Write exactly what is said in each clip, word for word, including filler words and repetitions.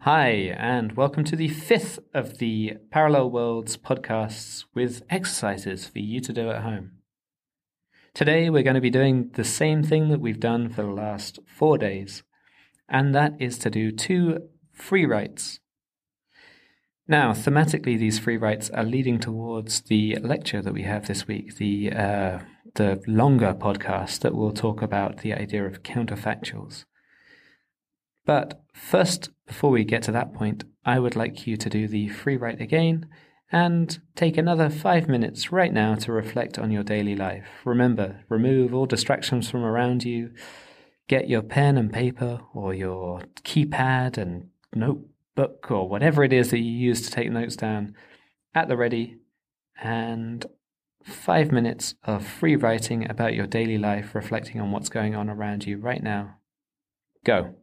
Hi, and welcome to the fifth of the Parallel Worlds podcasts with exercises for you to do at home. Today we're going to be doing the same thing that we've done for the last four days, and that is to do two free writes. Now, thematically, these free writes are leading towards the lecture that we have this week, the uh, the longer podcast that will talk about the idea of counterfactuals. But first, before we get to that point, I would like you to do the free write again and take another five minutes right now to reflect on your daily life. Remember, remove all distractions from around you. Get your pen and paper or your keypad and notebook or whatever it is that you use to take notes down at the ready, and five minutes of free writing about your daily life, reflecting on what's going on around you right now. Go.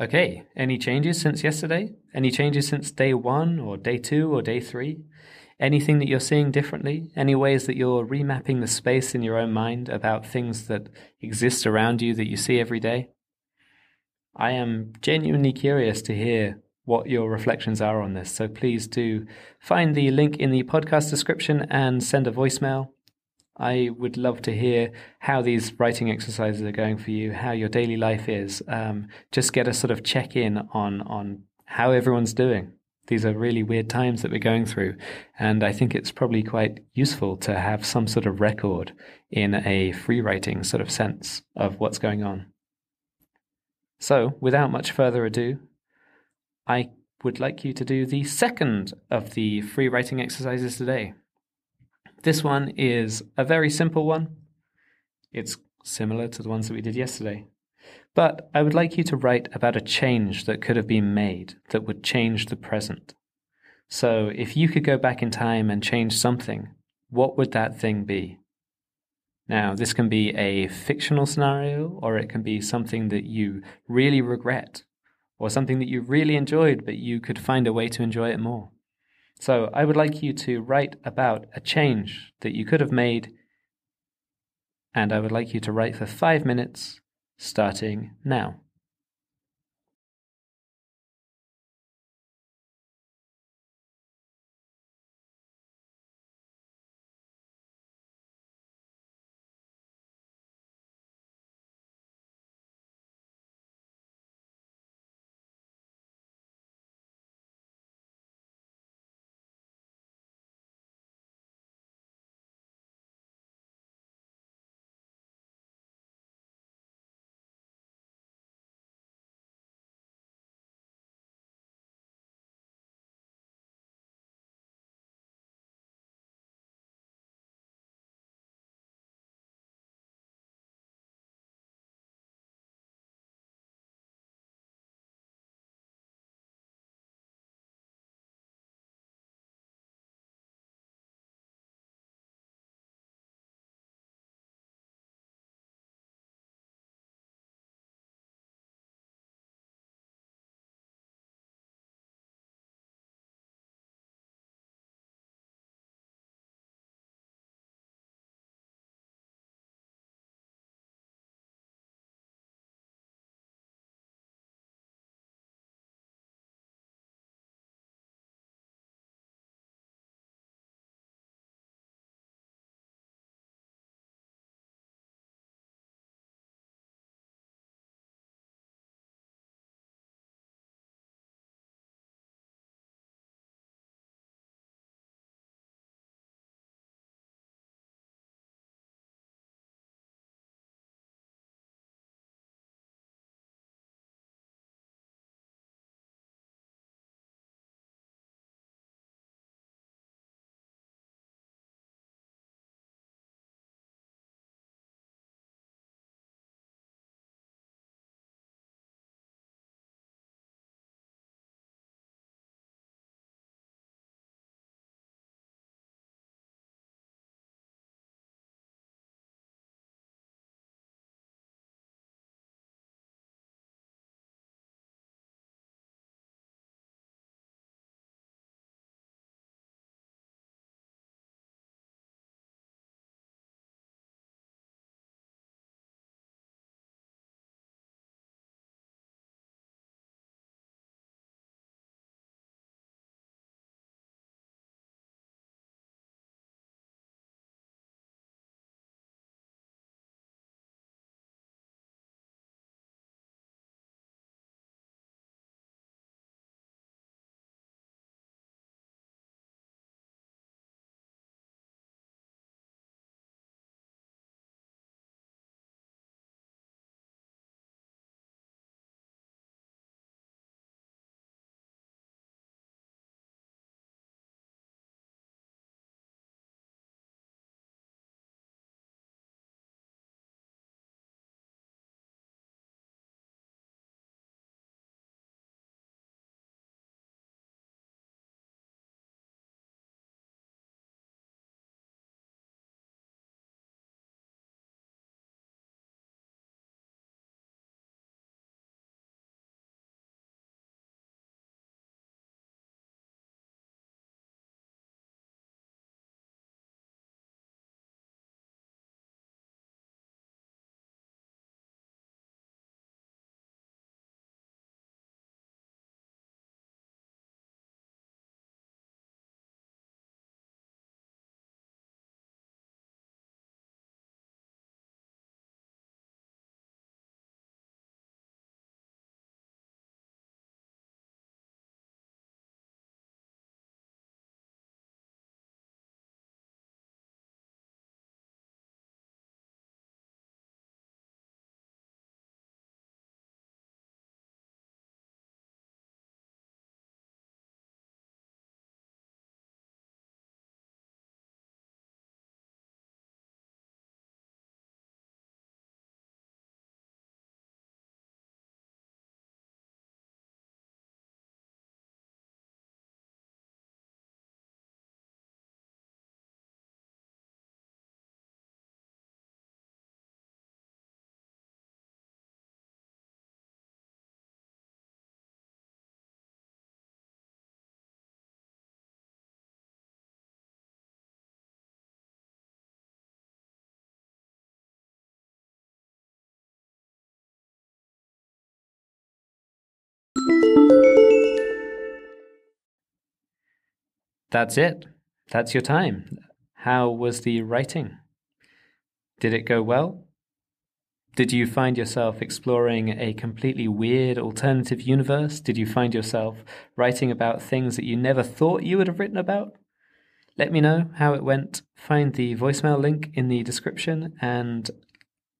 Okay, any changes since yesterday? Any changes since day one or day two or day three? Anything that you're seeing differently? Any ways that you're remapping the space in your own mind about things that exist around you that you see every day? I am genuinely curious to hear what your reflections are on this. So please do find the link in the podcast description and send a voicemail. I would love to hear how these writing exercises are going for you, how your daily life is. Um, just get a sort of check-in on, on how everyone's doing. These are really weird times that we're going through, and I think it's probably quite useful to have some sort of record in a free writing sort of sense of what's going on. So, without much further ado, I would like you to do the second of the free writing exercises today. This one is a very simple one. It's similar to the ones that we did yesterday. But I would like you to write about a change that could have been made that would change the present. So if you could go back in time and change something, what would that thing be? Now, this can be a fictional scenario, or it can be something that you really regret, or something that you really enjoyed, but you could find a way to enjoy it more. So I would like you to write about a change that you could have made, and I would like you to write for five minutes, starting now. That's it. That's your time. How was the writing? Did it go well? Did you find yourself exploring a completely weird alternative universe? Did you find yourself writing about things that you never thought you would have written about? Let me know how it went. Find the voicemail link in the description, and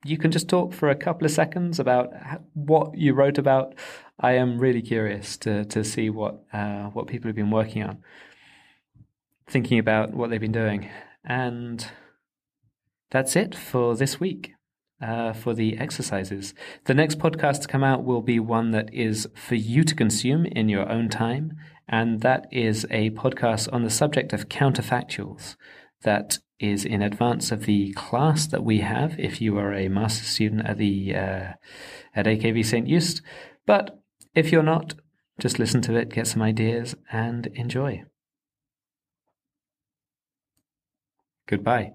you can just talk for a couple of seconds about what you wrote about. I am really curious to, to see what, uh, what people have been working on, thinking about what they've been doing. And that's it for this week. Uh, for the exercises. The next podcast to come out will be one that is for you to consume in your own time, and that is a podcast on the subject of counterfactuals that is in advance of the class that we have if you are a master's student at the uh, at A K V Saint-Just. But if you're not, just listen to it, get some ideas, and enjoy. Goodbye.